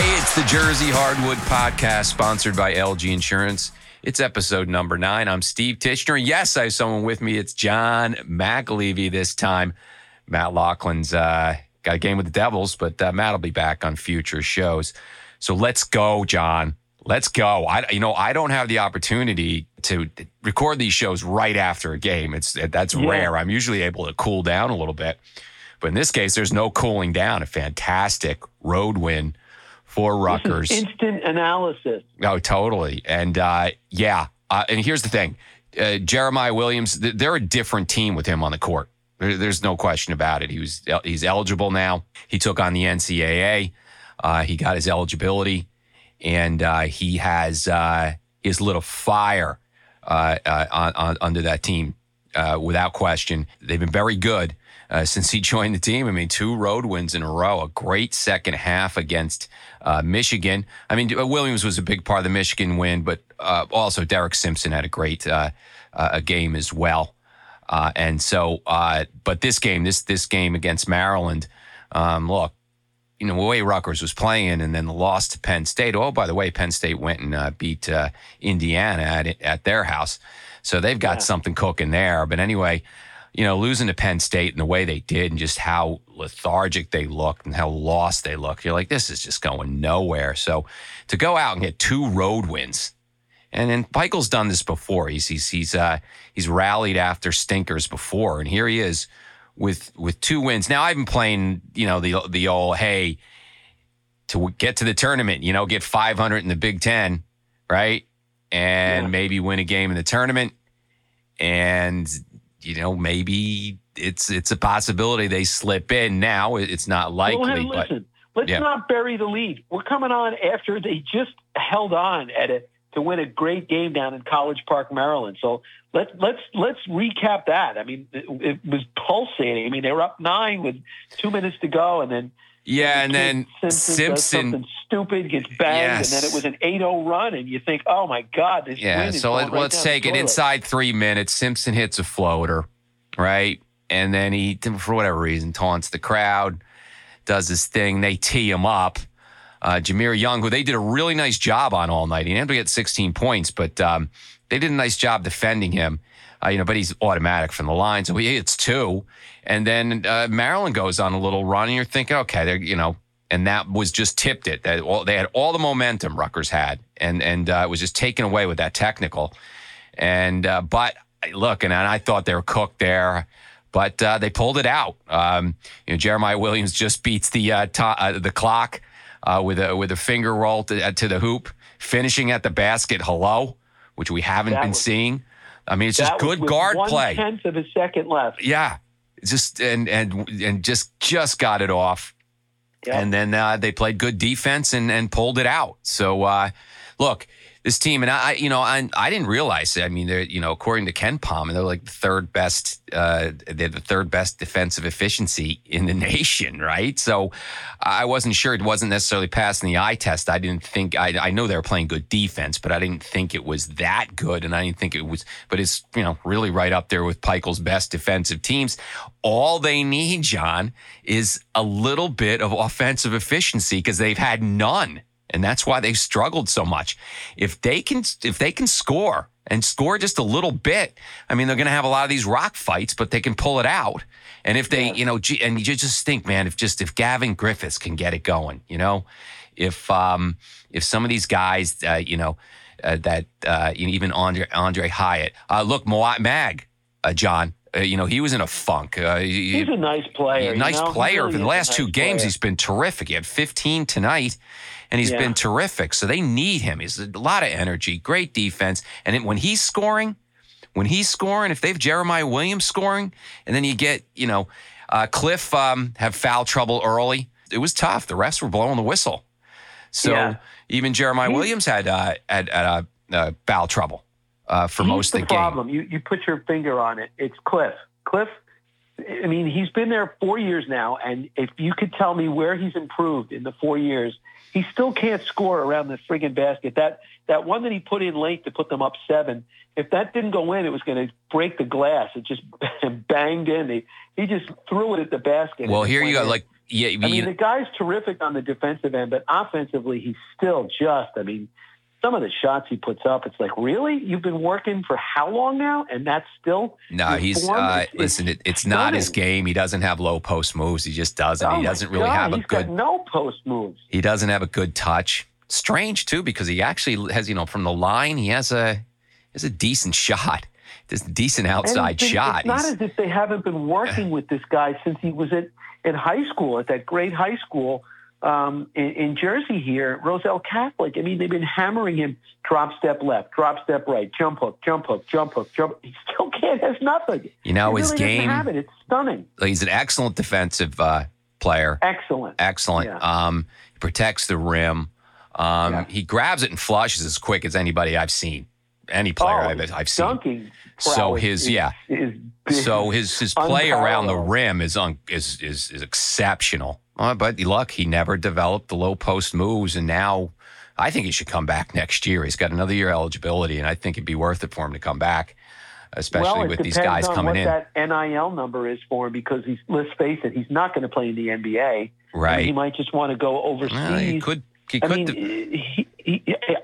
Hey, it's the Jersey Hardwood Podcast, sponsored by LG Insurance. It's episode number 9. I'm Steve Tishner. Yes, I have someone with me. It's John McAlevey this time. Matt Laughlin's got a game with the Devils, but Matt will be back on future shows. So let's go, John. Let's go. I don't have the opportunity to record these shows right after a game. That's rare. I'm usually able to cool down a little bit. But in this case, there's no cooling down. A fantastic road win for Rutgers. Instant analysis. Oh, totally. And and here's the thing. Jeremiah Williams, they're a different team with him on the court. There's no question about it. He's eligible now. He took on the NCAA. He got his eligibility. And he has his little fire under that team, without question. They've been very good since he joined the team. I mean, 2 road wins in a row, a great second half against Michigan. I mean, Williams was a big part of the Michigan win, but also Derek Simpson had a great a game as well. But this game against Maryland, look, you know, the way Rutgers was playing and then the loss to Penn State. Oh, by the way, Penn State went and beat Indiana at their house. So they've got something cooking there. But anyway, you know, losing to Penn State and the way they did and just how lethargic they looked and how lost they looked, you're like, this is just going nowhere. So to go out and get 2 road wins, and then Peichel's done this before. He's rallied after stinkers before, and here he is with 2 wins. Now I've been playing, you know, the old, hey, to get to the tournament, you know, get 500 in the Big Ten, right? And maybe win a game in the tournament, and you know, maybe it's a possibility they slip in. Now it's not likely. Well, hey, listen, let's not bury the lead. We're coming on after they just held on at it to win a great game down in College Park, Maryland. So let's recap that. I mean, it was pulsating. I mean, they were up 9 with 2 minutes to go, and then then Simpson does something stupid, gets banged, and then it was an 8-0 run, and you think, oh my God, this win is going right down the toilet. Yeah, so let's take it inside 3 minutes. Simpson hits a floater, right? And then he, for whatever reason, taunts the crowd, does his thing. They tee him up. Jameer Young, who they did a really nice job on all night. He ended up getting 16 points, but they did a nice job defending him. But he's automatic from the line, so he hits 2. And then Maryland goes on a little run, and you're thinking, okay, they're, you know, and that was just tipped it. They had all the momentum Rutgers had, and it was just taken away with that technical. And but look, and I thought they were cooked there, but they pulled it out. Jeremiah Williams just beats the clock with a finger roll to the hoop, finishing at the basket. Hello, which we haven't been seeing. I mean, it's just good guard play. 1/10 of a second left. Yeah, just and just got it off, and then they played good defense and pulled it out. So, look, this team, and I didn't realize. I mean, they're, you know, according to Ken Palm, they're like the third best. They're the third best defensive efficiency in the nation, right? So, I wasn't sure. It wasn't necessarily passing the eye test. I didn't think. I know they were playing good defense, but I didn't think it was that good, and I didn't think it was. But it's, you know, really right up there with Peichel's best defensive teams. All they need, John, is a little bit of offensive efficiency because they've had none. And that's why they've struggled so much. If they can score and score just a little bit, I mean, they're going to have a lot of these rock fights, but they can pull it out. And if they, you know, and you just think, man, if Gavin Griffiths can get it going, you know, if some of these guys, even Andre Hyatt, look, John. You know, he was in a funk. He's a nice player. Player. Really, in the last 2 games, he's been terrific. He had 15 tonight, and he's been terrific. So they need him. He's a lot of energy, great defense. And it, when he's scoring, if they have Jeremiah Williams scoring, and then you get, you know, Cliff have foul trouble early. It was tough. The refs were blowing the whistle. So even Jeremiah Williams had foul trouble. For most of the game. Here's the problem. You put your finger on it. It's Cliff. Cliff, I mean, he's been there 4 years now, and if you could tell me where he's improved in the 4 years, he still can't score around the friggin' basket. That one that he put in late to put them up 7, if that didn't go in, it was going to break the glass. It just banged in. He just threw it at the basket. Well, here you go. Like Yeah, I mean, the guy's terrific on the defensive end, but offensively, he's still just, I mean, some of the shots he puts up, it's like, really? You've been working for how long now? And that's still... No, he's... listen, it's not his game. He doesn't have low post moves. He just doesn't. He doesn't really have a good... He's got no post moves. He doesn't have a good touch. Strange, too, because he actually has, you know, from the line, he has a decent shot. This decent outside shot. It's not as if they haven't been working with this guy since he was at high school, at that great high school... in Jersey here, Roselle Catholic. I mean, they've been hammering him drop step left, drop step right, jump hook, jump hook, jump hook, jump. He still can't, has nothing. You know, his game, it's stunning. He's an excellent defensive player. Excellent. Yeah. He protects the rim. He grabs it and flushes as quick as anybody I've seen. Any player I've seen. Dunking so his is, yeah. Is so his play around the rim is exceptional. But luck, he never developed the low post moves, and now I think he should come back next year. He's got another year eligibility, and I think it'd be worth it for him to come back, especially with these guys coming in. Well, it depends on what that NIL number is for him, because he's, let's face it, he's not going to play in the NBA. Right. I mean, he might just want to go overseas. Well, he could.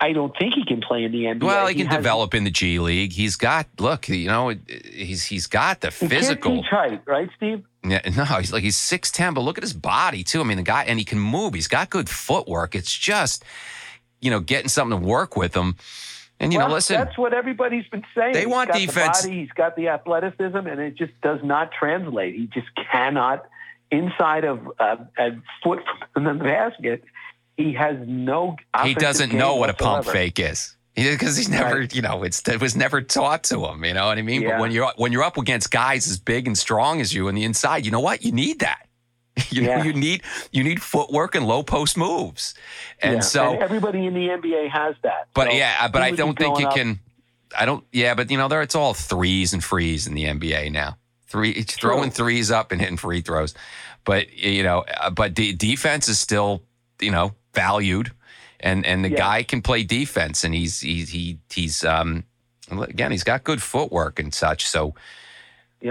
I don't think he can play in the NBA. Well, he can develop in the G League. He's got, look, you know, he's got the physical. He's tight, right, Steve? Yeah, no, he's 6'10", but look at his body too. I mean, the guy, and he can move. He's got good footwork. It's just, you know, getting something to work with him. And you know, listen, that's what everybody's been saying. They want defense. The body, he's got the athleticism, and it just does not translate. He just cannot inside of a foot from the basket. He has no. He doesn't know what whatsoever. A pump fake is, because he's never, you know, it was never taught to him. You know what I mean? Yeah. But when you're up against guys as big and strong as you on the inside, you know what? You need that. You know, you need footwork and low post moves, and so and everybody in the NBA has that. But so but I don't think you can. I don't. Yeah, but you know, there it's all threes and frees in the NBA now. Throwing threes up and hitting free throws, but you know, but the defense is still, you know, valued, and the guy can play defense, and he's again, he's got good footwork and such. So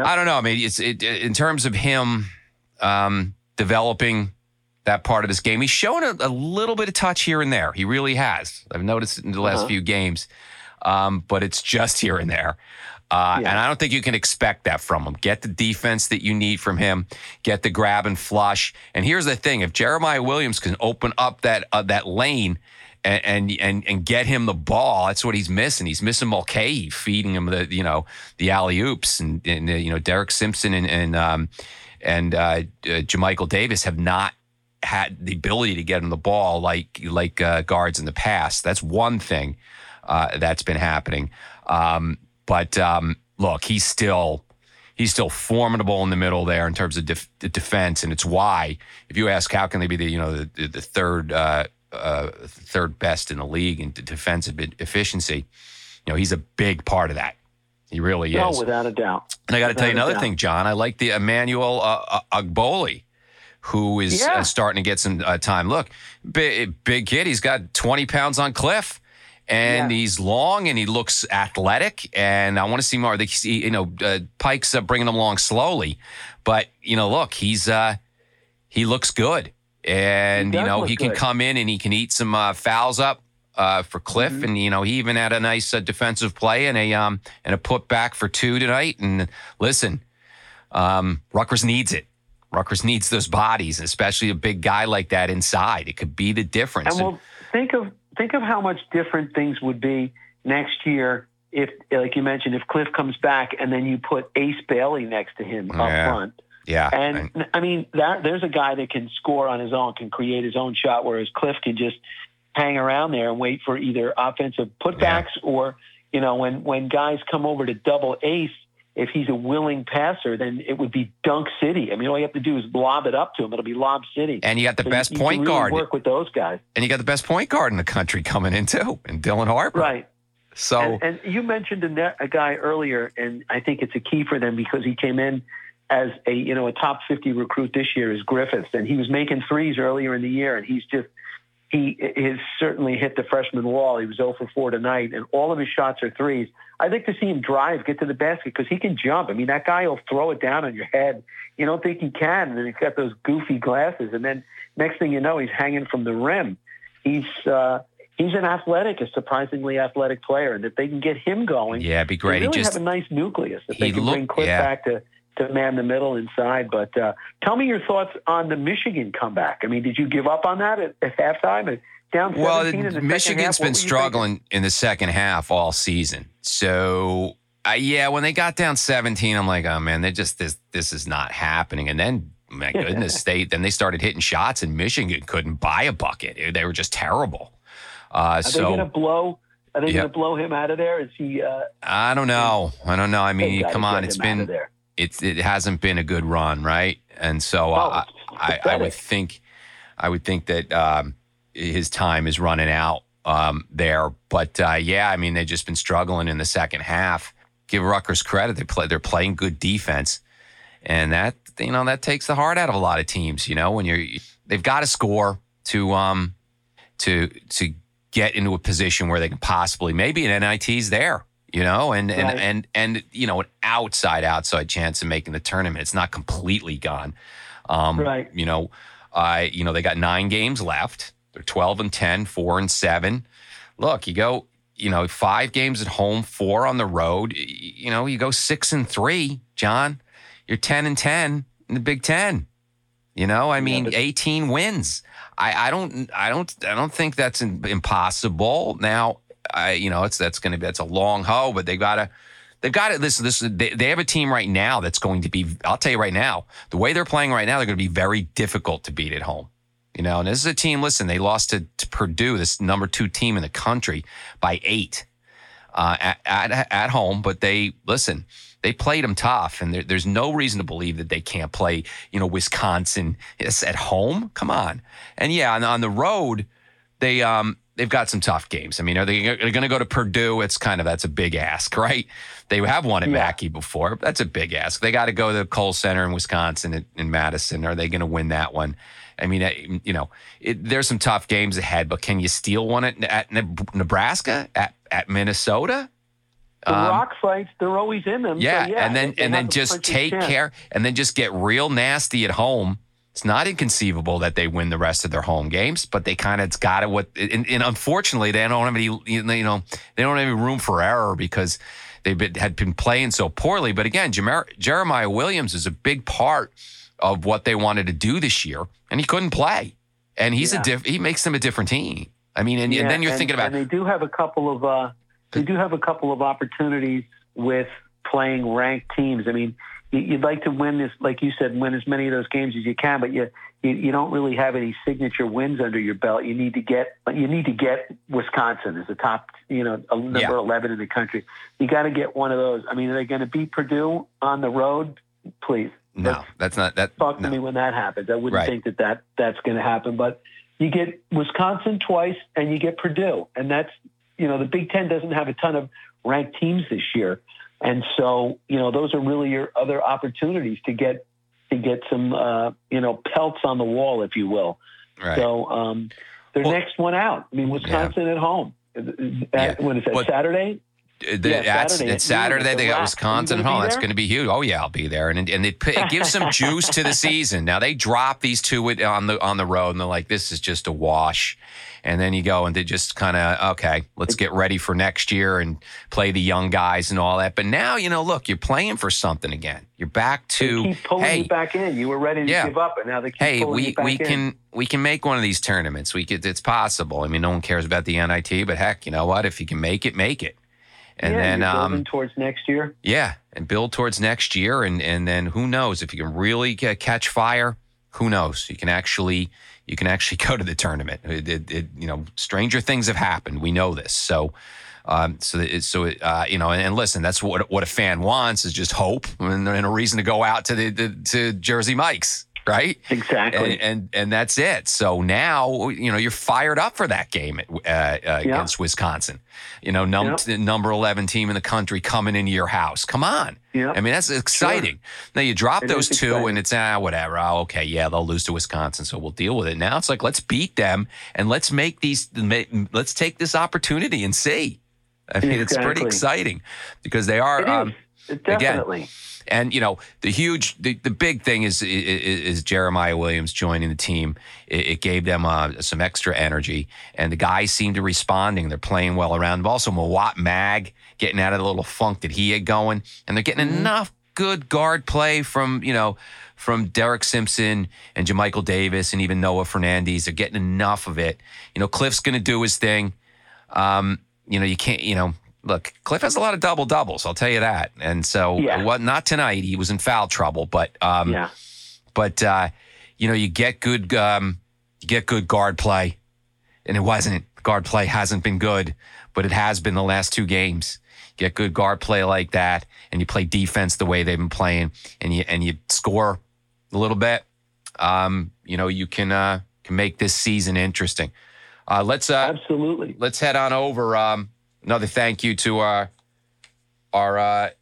I don't know. I mean, in terms of him developing that part of his game, he's shown a little bit of touch here and there. He really has. I've noticed it in the last few games, but it's just here and there. And I don't think you can expect that from him. Get the defense that you need from him. Get the grab and flush. And here's the thing: if Jeremiah Williams can open up that lane and get him the ball, that's what he's missing. He's missing Mulcahy feeding him the alley oops, and you know, Derek Simpson and Jermichael Davis have not had the ability to get him the ball like guards in the past. That's one thing that's been happening. But look, he's still formidable in the middle there in terms of defense, and it's why, if you ask how can they be the third best in the league in defensive efficiency, you know, he's a big part of that. He really is. No, without a doubt. And I got to tell you another thing, John. I like the Emmanuel Ogboli, who is starting to get some time. Look, big kid. He's got 20 pounds on Cliff. And he's long, and he looks athletic, and I want to see more. You know, Pike's bringing him along slowly, but you know, look, he looks good, and you know, he can come in and he can eat some fouls up for Cliff, and you know, he even had a nice defensive play and a putback for two tonight. And listen, Rutgers needs it. Rutgers needs those bodies, especially a big guy like that inside. It could be the difference. And we'll think of how much different things would be next year if, like you mentioned, if Cliff comes back and then you put Ace Bailey next to him up front. Yeah. And, I mean, there's a guy that can score on his own, can create his own shot, whereas Cliff can just hang around there and wait for either offensive putbacks or, you know, when guys come over to double Ace, if he's a willing passer, then it would be dunk city. I mean, all you have to do is lob it up to him. It'll be lob city. And you got the best point guard. Work with those guys. And you got the best point guard in the country coming in too, and Dylan Harper. Right. So, and you mentioned a guy earlier, and I think it's a key for them because he came in as a top 50 recruit this year, is Griffiths, and he was making threes earlier in the year, and he's just he has certainly hit the freshman wall. He was 0 for 4 tonight, and all of his shots are threes. I'd like to see him drive, get to the basket, because he can jump. I mean, that guy will throw it down on your head. You don't think he can, and then he's got those goofy glasses. And then next thing you know, he's hanging from the rim. He's an athletic, a surprisingly athletic player, and if they can get him going, yeah, it'd be great. They really have a nice nucleus. If they can bring Cliff back to man the middle inside. But tell me your thoughts on the Michigan comeback. I mean, did you give up on that at halftime? Down 17 in the Michigan's been struggling in the second half all season. So, when they got down 17, I'm like, oh, man, they just this is not happening. And then, my goodness, they started hitting shots, and Michigan couldn't buy a bucket. They were just terrible. Are they going to blow him out of there? Is he? I don't know. I mean, come on, it hasn't been a good run, right? And so I would think that his time is running out there. But I mean, they've just been struggling in the second half. Give Rutgers credit; they're playing good defense, and that that takes the heart out of a lot of teams. You know, when they've got to score to get into a position where they can possibly maybe an NIT's there. You know, and an outside chance of making the tournament. It's not completely gone. Right. They got 9 games left. They're 12-10, 4-7. Look, you go, 5 games at home, 4 on the road. You go 6-3, John. You're 10-10 in the Big Ten. 18 wins. I don't think that's impossible now. That's a long haul, but they've got to. They have a team right now that's going to be. I'll tell you right now, the way they're playing right now, they're going to be very difficult to beat at home. And this is a team. Listen, they lost to Purdue, this number 2 team in the country, by 8 at home. But they played them tough, and there's no reason to believe that they can't play. Wisconsin at home. Come on, and on the road, they They've got some tough games. I mean, are they going to go to Purdue? That's a big ask, right? They have won at Mackey before. That's a big ask. They got to go to the Kohl Center in Wisconsin, in Madison. Are they going to win that one? I mean, there's some tough games ahead, but can you steal one at Nebraska, at Minnesota? The rock fights, they're always in them. Yeah, so and then just take care, and then just get real nasty at home. It's not inconceivable that they win the rest of their home games, but they kind of got it. And unfortunately, they don't have any. They don't have any room for error because had been playing so poorly. But again, Jeremiah Williams is a big part of what they wanted to do this year, and he couldn't play, and he makes them a different team. I mean, and then you're thinking about. And they do have a couple of opportunities with playing ranked teams. I mean. You'd like to win this, like you said, win as many of those games as you can, but you don't really have any signature wins under your belt. You need to get Wisconsin as a top, number 11 in the country. You got to get one of those. I mean, are they going to beat Purdue on the road? Please, no, that's not that. Talk to me when that happens. I wouldn't think that's going to happen. But you get Wisconsin twice, and you get Purdue, and that's the Big Ten doesn't have a ton of ranked teams this year. And so, those are really your other opportunities to get some, pelts on the wall, if you will. Right. So their next one out. I mean, Wisconsin at home. When is that, Saturday? It's Saturday. They got Wisconsin at home. That's going to be huge. Oh, yeah, I'll be there. And it gives some juice to the season. Now, they drop these two on the road, and they're like, this is just a wash. And then you go and they just kind of, okay, let's get ready for next year and play the young guys and all that. But now, look, you're playing for something again. You're back to, they keep pulling you back in. You were ready to give up, and now they keep pulling you back in. We can make one of these tournaments. It's possible. I mean, no one cares about the NIT, but heck, you know what? If you can make it, make it. And then building towards next year. Yeah, and build towards next year, and then who knows if you can really catch fire? Who knows? You can actually go to the tournament. Stranger things have happened. We know this. So listen, that's what a fan wants is just hope and a reason to go out to Jersey Mike's. right? Exactly. And that's it. So now, you know, you're fired up for that game against Wisconsin. You know, number 11 team in the country coming into your house. Come on. Yep. I mean, that's exciting. Sure. Now you drop those two exciting. And it's, whatever. Oh, okay, yeah, they'll lose to Wisconsin, so we'll deal with it. Now it's like, let's beat them and let's take this opportunity and see. I mean, exactly. It's pretty exciting because they are, definitely. Again, and, you know, the big thing is Jeremiah Williams joining the team. It gave them some extra energy, and the guys seem to responding. They're playing well around. Also, Mawat Mag getting out of the little funk that he had going, and they're getting enough good guard play from Derek Simpson and Jermichael Davis and even Noah Fernandez. They're getting enough of it. You know, Cliff's going to do his thing. You know, you can't, you know, look, Cliff has a lot of double-doubles, I'll tell you that. And so, not tonight, he was in foul trouble, but you know, you get good guard play, and guard play hasn't been good, but it has been the last two games. Get good guard play like that, and you play defense the way they've been playing, and you score a little bit, you know, you can make this season interesting. Let's head on over. Another thank you to our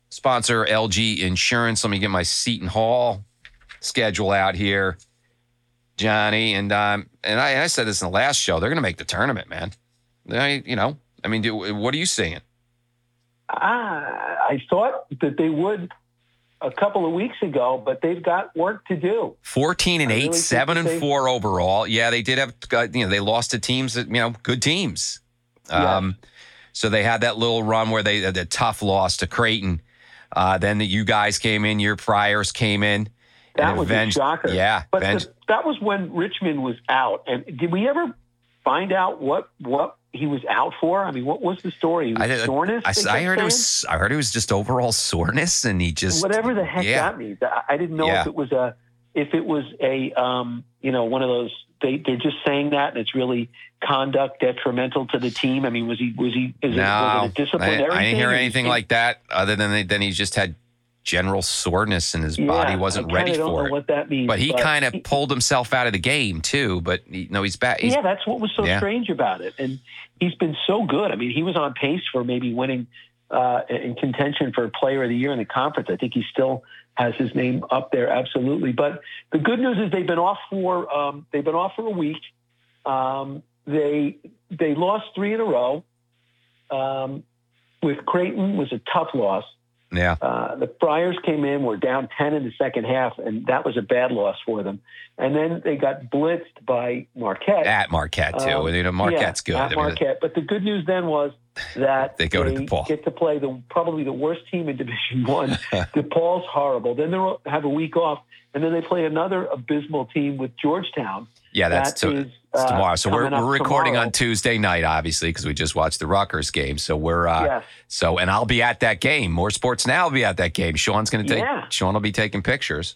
sponsor, LG Insurance. Let me get my Seton Hall schedule out here, Johnny. And I said this in the last show. They're going to make the tournament, man. What are you seeing? I thought that they would a couple of weeks ago, but they've got work to do. 14-8, really 7-4 overall. Yeah, they did have, they lost to teams that, good teams. Yeah. So they had that little run where they had a tough loss to Creighton. Then you guys came in, your Friars came in. That was a shocker. Yeah. But that was when Richmond was out. And did we ever find out what he was out for? I mean, what was the story? He was soreness? I heard it was just overall soreness, and he just whatever the heck got me. I didn't know if it was one of those. They're just saying that, and it's really conduct detrimental to the team. I mean, was it a disciplinary thing? I didn't hear anything like that. Other than then he just had general soreness, and his body wasn't ready for it. I don't know what that means. But he kind of pulled himself out of the game too. But he's back. That's what was so strange about it. And he's been so good. I mean, he was on pace for maybe winning in contention for Player of the Year in the conference. I think he still has his name up there, absolutely. But the good news is they've been off for a week. They lost three in a row. With Creighton was a tough loss. Yeah. The Friars came in, were down 10 in the second half, and that was a bad loss for them. And then they got blitzed by Marquette. At Marquette, too. Marquette's good. At Marquette. But the good news then was that they get to play probably the worst team in Division I. DePaul's horrible. Then they have a week off, and then they play another abysmal team with Georgetown. Yeah, that's tomorrow. So we're recording on Tuesday night, obviously, because we just watched the Rutgers game. So we're and I'll be at that game. More Sports Now will be at that game. Sean's going to take. Yeah. Sean will be taking pictures.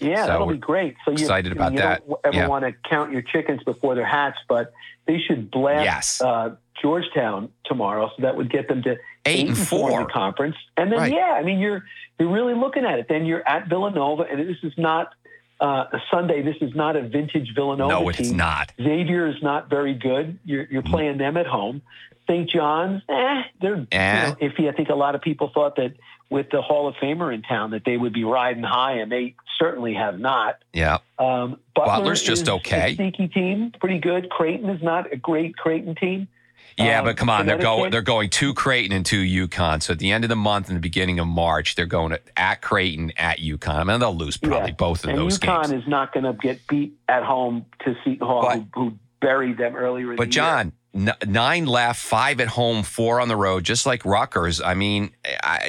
Yeah, so that'll be great. So excited about that. You don't ever want to count your chickens before their hatch, but they should blast Georgetown tomorrow, so that would get them to 8-4 in the conference. And then you're really looking at it. Then you're at Villanova, and this is not. Sunday, this is not a vintage Villanova team. No, it's not. Xavier is not very good. You're playing them at home. St. John's, they're iffy. I think a lot of people thought that with the Hall of Famer in town that they would be riding high, and they certainly have not. Yeah. Butler's just okay. A sneaky team, pretty good. Creighton is not a great Creighton team. Yeah, but come on, they're going to Creighton and to UConn. So at the end of the month and the beginning of March, they're going at Creighton, at UConn. I mean, they'll lose probably both of those games. And UConn is not going to get beat at home to Seton Hall, who buried them earlier in the year. But, John, 9 left, 5 at home, 4 on the road, just like Rutgers. I mean,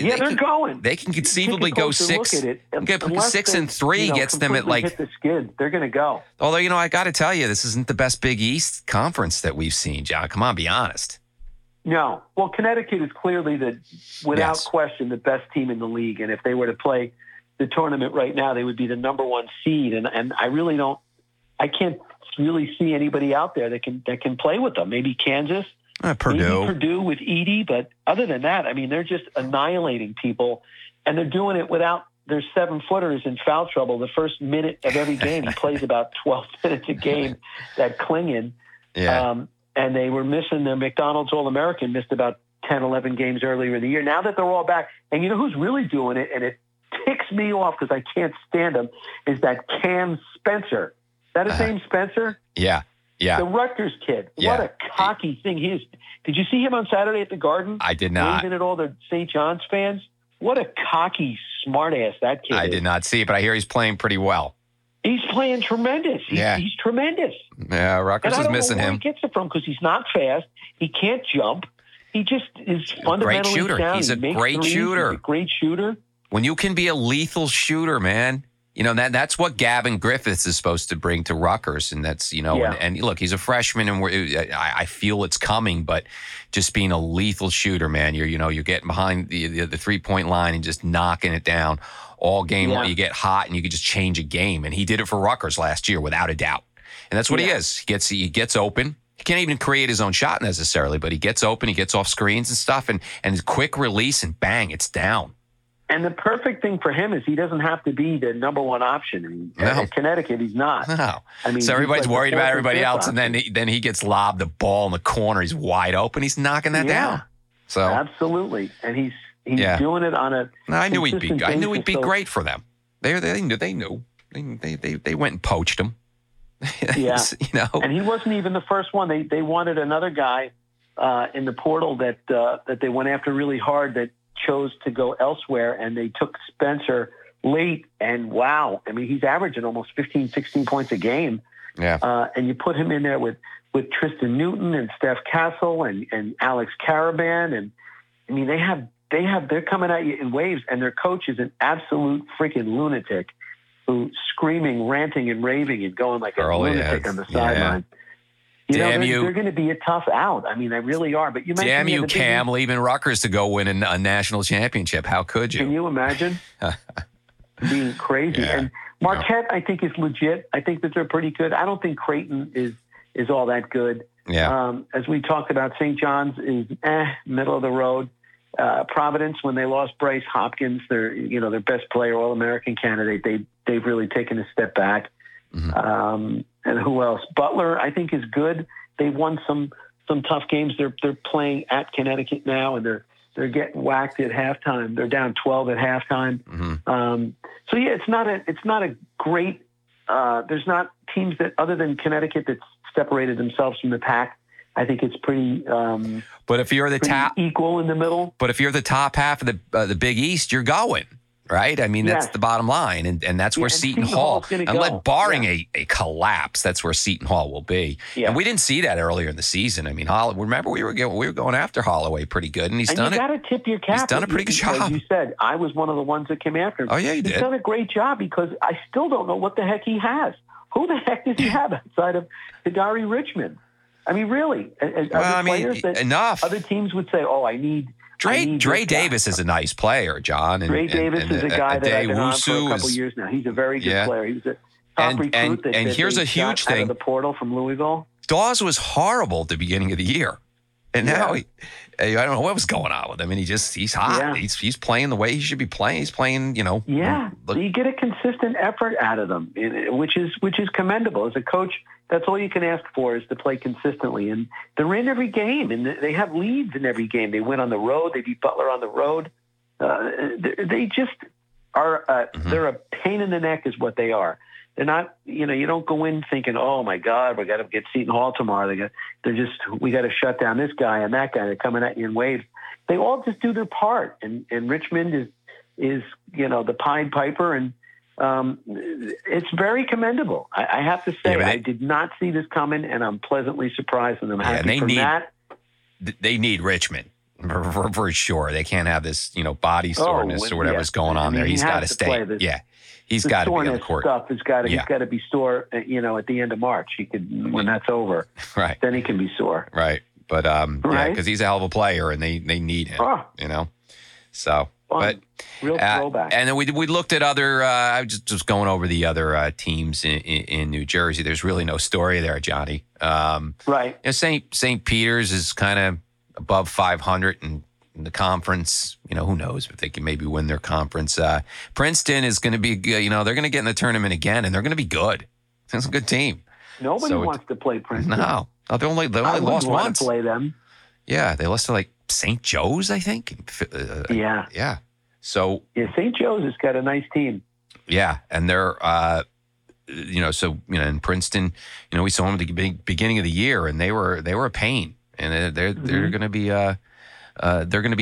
they're going. They can conceivably go 6. Look at it. Unless 6-3 gets them at like. Hit the skid. They're going to go. Although, I got to tell you, this isn't the best Big East conference that we've seen, John. Come on, be honest. No. Well, Connecticut is clearly without question, the best team in the league. And if they were to play the tournament right now, they would be the number 1 seed. And I really don't. I can't really see anybody out there that can play with them. Maybe Kansas, Purdue with Edie, but other than that, I mean, they're just annihilating people, and they're doing it without there's seven-footers in foul trouble the first minute of every game. He plays about 12 minutes a game, that Klingon. Yeah. And they were missing their McDonald's All-American, missed about 10, 11 games earlier in the year. Now that they're all back, and you know who's really doing it, and it ticks me off because I can't stand him, is that Cam Spencer. Is that his name, Spencer? Yeah. Yeah. The Rutgers kid. Yeah. What a cocky thing he is. Did you see him on Saturday at the Garden? I did not. Waving at all the St. John's fans? What a cocky, smart-ass that kid is. I did not see it, but I hear he's playing pretty well. He's playing tremendous. He's tremendous. Yeah, Rutgers is missing him. I don't know where he gets it from because he's not fast. He can't jump. He just is fundamentally sound. He's a great shooter. He's a great shooter. When you can be a lethal shooter, man. You know, that's what Gavin Griffiths is supposed to bring to Rutgers. And that's, you know, and look, he's a freshman and I feel it's coming, but just being a lethal shooter, man, you're getting behind the 3-point line and just knocking it down all game long. You get hot and you can just change a game. And he did it for Rutgers last year without a doubt. And that's what he is. He gets open. He can't even create his own shot necessarily, but he gets open, he gets off screens and stuff and his quick release and bang, it's down. And the perfect thing for him is he doesn't have to be the number one option. In Connecticut, he's not. No. I mean, so everybody's worried about everybody else, and then he gets lobbed the ball in the corner. He's wide open. He's knocking that down. So absolutely, and he's doing it on a. No, I knew he'd be. Basis. I knew he'd be great for them. They knew. They went and poached him. Yeah. You know, and he wasn't even the first one. They wanted another guy in the portal that they went after really hard that chose to go elsewhere, and they took Spencer late, and wow. I mean, he's averaging almost 15, 16 points a game. Yeah. And you put him in there with Tristan Newton and Steph Castle and Alex Caravan. And I mean, they're coming at you in waves, and their coach is an absolute freaking lunatic who screaming, ranting and raving and going like a lunatic on the sideline. You damn know, they're going to be a tough out. I mean, they really are. But you damn you, Cam, leaving Rutgers to go win a national championship. How could you? Can you imagine? Being crazy. Yeah, and Marquette, I think, is legit. I think that they're pretty good. I don't think Creighton is all that good. Yeah. As we talked about, St. John's is middle of the road. Providence, when they lost Bryce Hopkins, their best player, All-American candidate, they've really taken a step back. Mm-hmm. And who else? Butler, I think, is good. They won some tough games. They're playing at Connecticut now, and they're getting whacked at halftime. They're down 12 at halftime. Mm-hmm. So yeah, it's not a great. There's not teams that other than Connecticut that's separated themselves from the pack. I think it's pretty. But if you're the top, equal in the middle. But if you're the top half of the Big East, you're going. Right? I mean, that's the bottom line. And that's where Seton Hall, barring a collapse, that's where Seton Hall will be. Yeah. And we didn't see that earlier in the season. I mean, remember we were going after Holloway pretty good, and he's done it. You got to tip your cap. He's done a pretty good job. You said I was one of the ones that came after him. Oh, yeah, you did. He's done a great job because I still don't know what the heck he has. Who the heck does he have outside of Hidari Richmond? I mean, really. Enough. Other teams would say, oh, I need – Dre Davis is a nice player, John. Dre Davis is a guy that I've been on for a couple years now. He's a very good player. He was a top recruit. And here's a huge thing: out of the portal from Louisville. Dawes was horrible at the beginning of the year, and now I don't know what was going on with him. And he's hot. Yeah. He's playing the way he should be playing. He's playing, you know. Yeah, you get a consistent effort out of them, which is commendable as a coach. That's all you can ask for is to play consistently. And they're in every game, and they have leads in every game. They win on the road. They beat Butler on the road. They just are they're a pain in the neck is what they are. They're not, you know, you don't go in thinking, oh, my God, we got to get Seton Hall tomorrow. We got to shut down this guy and that guy. They're coming at you in waves. They all just do their part. And Richmond is, you know, the Pied Piper, and it's very commendable. I have to say, I did not see this coming, and I'm pleasantly surprised, and I'm happy that. They need Richmond for sure. They can't have this, you know, body soreness or whatever's going on there. He's got to stay. Yeah, he's got to be on the court. Stuff has got to. He's got to be sore. You know, at the end of March, he could when that's over. Right. Then he can be sore. Right. But because he's a hell of a player, and they need him. You know, so. But real throwback. And then we looked at other. I was just going over the other teams in New Jersey. There's really no story there, Johnny. Right. You know, St. Peter's is kind of above 500 and in the conference. You know, who knows if they can maybe win their conference. Princeton is going to be, you know, they're going to get in the tournament again, and they're going to be good. It's a good team. Nobody wants to play Princeton. No, they only lost once. To play them. Yeah, they lost to like St. Joe's, I think. Yeah. So yeah, St. Joe's has got a nice team. Yeah, and they're. In Princeton, you know, we saw them at the beginning of the year, and they were a pain, and they're going to be a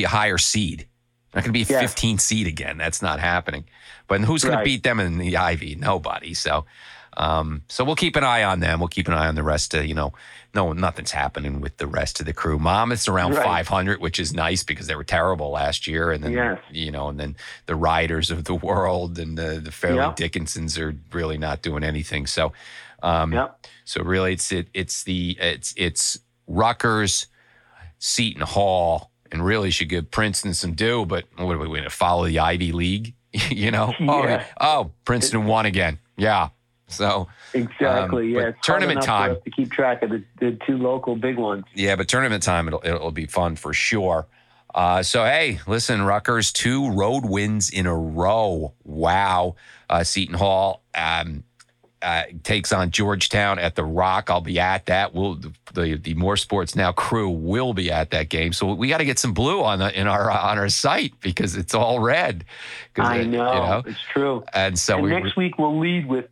higher seed, not going to be a 15 seed again. That's not happening. But who's going to beat them in the Ivy? Nobody. So, so we'll keep an eye on them. We'll keep an eye on the rest of nothing's happening with the rest of the crew. Monmouth's around 500, which is nice because they were terrible last year. And then, and then the Riders of the world and the Fairleigh Dickinsons are really not doing anything. So, so really it's Rutgers, Seton Hall, and really should give Princeton some due, but what are we going to follow the Ivy League? Princeton won again. Yeah. So exactly, yeah. It's tournament time to keep track of the two local big ones. Yeah, but tournament time it'll be fun for sure. So hey, listen, Rutgers 2 road wins in a row. Wow. Seton Hall takes on Georgetown at the Rock. I'll be at that. The More Sports Now crew will be at that game. So we got to get some blue on our site because it's all red. It's true. And so next week we'll lead with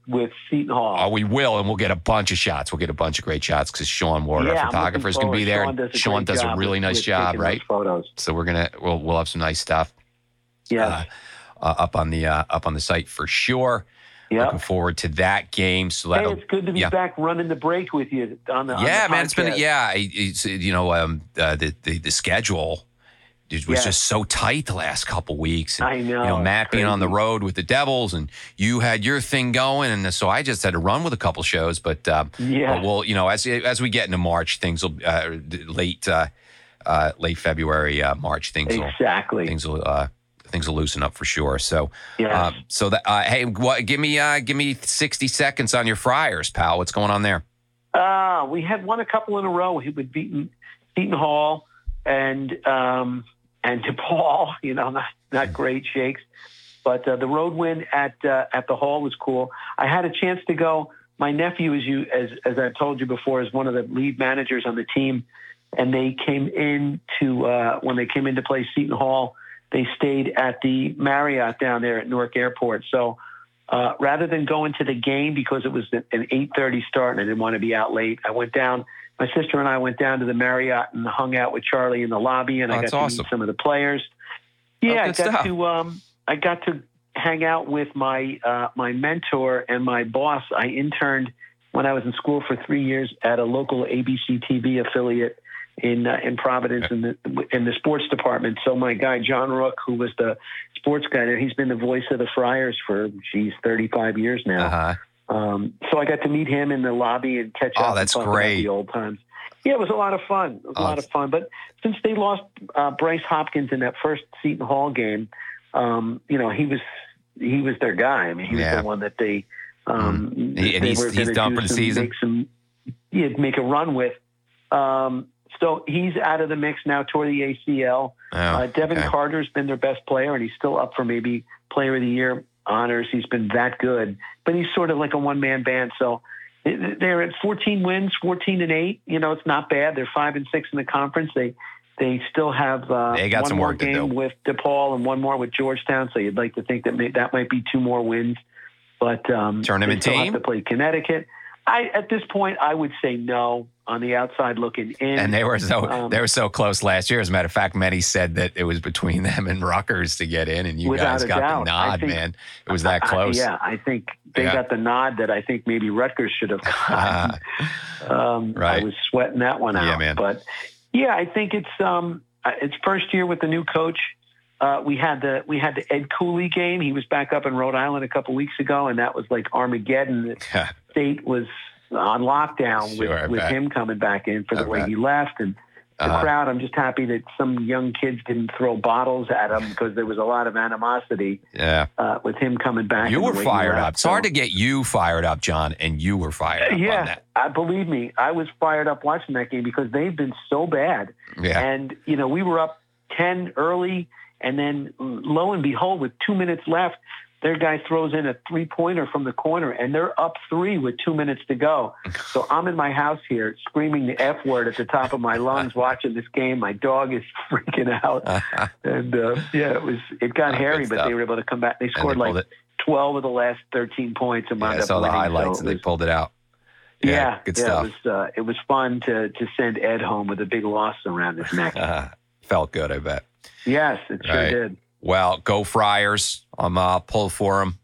Seton Hall. Oh, we will, and we'll get a bunch of shots. We'll get a bunch of great shots because Sean Ward, our photographer, is going to be there. Sean does a really nice job, right? Photos. So we'll have some nice stuff. Yeah. Up on the site for sure. Yep. Looking forward to that game. So hey, it's good to be back running the break with you on the podcast. Man, it's been the schedule was just so tight the last couple weeks. And, I know. You know, Matt being on the road with the Devils, and you had your thing going, and so I just had to run with a couple shows. But we'll, as we get into March, things will late February, March things will loosen up for sure. So, give me 60 seconds on your Friars, pal. What's going on there? We had won a couple in a row. He would beat Seton Hall and DePaul. You know, not great shakes, but the road win at the Hall was cool. I had a chance to go. My nephew, as I told you before, is one of the lead managers on the team, and they came in to when they came in to play Seton Hall. They stayed at the Marriott down there at Newark Airport. So rather than going to the game because it was an 8:30 start and I didn't want to be out late, my sister and I went down to the Marriott and hung out with Charlie in the lobby, and I got to meet some of the players. Yeah, I got to hang out with my my mentor and my boss. I interned when I was in school for 3 years at a local ABC TV affiliate in Providence in the sports department. So my guy, John Rook, who was the sports guy there, he's been the voice of the Friars for 35 years now. Uh-huh. So I got to meet him in the lobby and catch up. Oh, that's great. The old times. Yeah, it was a lot of fun. But since they lost Bryce Hopkins in that first Seton Hall game, he was their guy. I mean, he was the one that they he's done for the season. Make a run with. So he's out of the mix now toward the ACL. Devin Carter's been their best player, and he's still up for maybe Player of the Year honors. He's been that good, but he's sort of like a one-man band. So they're at 14 wins, 14-8. You know, it's not bad. They're 5-6 in the conference. They still have one more game with DePaul and one more with Georgetown. So you'd like to think that that might be two more wins. But tournament team have to play Connecticut. At this point, I would say no. On the outside looking in, and they were so close last year. As a matter of fact, many said that it was between them and Rutgers to get in, and you guys got the nod. It was that close. I think they got the nod that I think maybe Rutgers should have gotten. I was sweating that one out, man. But I think it's first year with the new coach. We had the Ed Cooley game. He was back up in Rhode Island a couple weeks ago, and that was like Armageddon. The state was on lockdown with him coming back in for the way he left. And the crowd, I'm just happy that some young kids didn't throw bottles at him because there was a lot of animosity with him coming back. You were fired up. It's hard to get you fired up, John, and you were fired up on that. Believe me, I was fired up watching that game because they've been so bad. Yeah. And, we were up 10 early, and then lo and behold, with 2 minutes left, their guy throws in a three-pointer from the corner, and they're up three with 2 minutes to go. So I'm in my house here screaming the F word at the top of my lungs watching this game. My dog is freaking out. And, yeah, it got hairy, but they were able to come back. They scored 12 of the last 13 points. And I saw the highlights, so they pulled it out. Yeah, good stuff. It was fun to send Ed home with a big loss around his neck. Felt good, I bet. Yes, it sure did. Well, go Friars. I'm pull for them.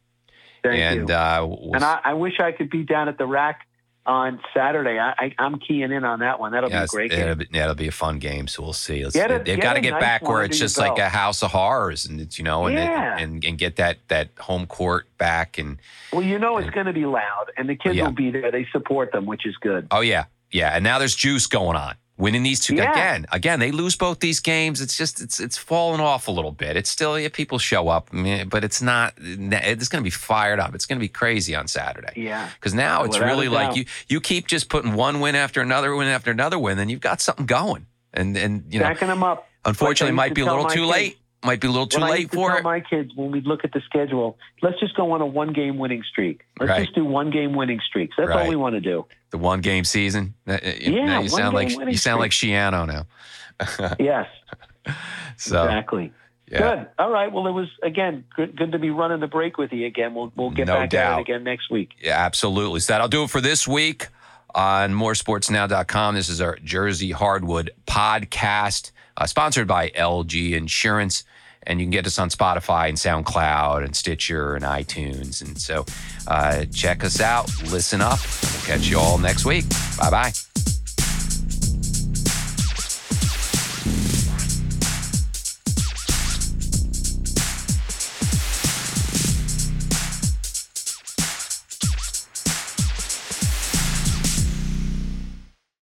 Thank you. I wish I could be down at the rack on Saturday. I'm keying in on that one. That'll be a great game. That'll be a fun game, so we'll see. They've got to get back where it's just like a house of horrors, and it's, and get that home court back. And well, it's going to be loud, and the kids will be there. They support them, which is good. Oh, yeah. Yeah, and now there's juice going on. Winning these two again, they lose both these games. It's just it's fallen off a little bit. It's still people show up, but it's not. It's going to be fired up. It's going to be crazy on Saturday. Yeah, because now it's really like you keep just putting one win after another win after another win, then you've got something going. And backing them up. Unfortunately, it might be a little too late. Might be a little too late for it. I tell my kids when we look at the schedule, let's just go on a one-game winning streak. Let's just do one-game winning streaks. That's all we want to do. The one-game season. Now you sound like Shiano now. Yes. So, exactly. Yeah. Good. All right. Well, it was again good to be running the break with you again. We'll get back at it again next week. Yeah, absolutely. So that'll do it for this week on moresportsnow.com. This is our Jersey Hardwood podcast. Sponsored by LG Insurance. And you can get us on Spotify and SoundCloud and Stitcher and iTunes. And so check us out. Listen up. We'll catch you all next week. Bye-bye.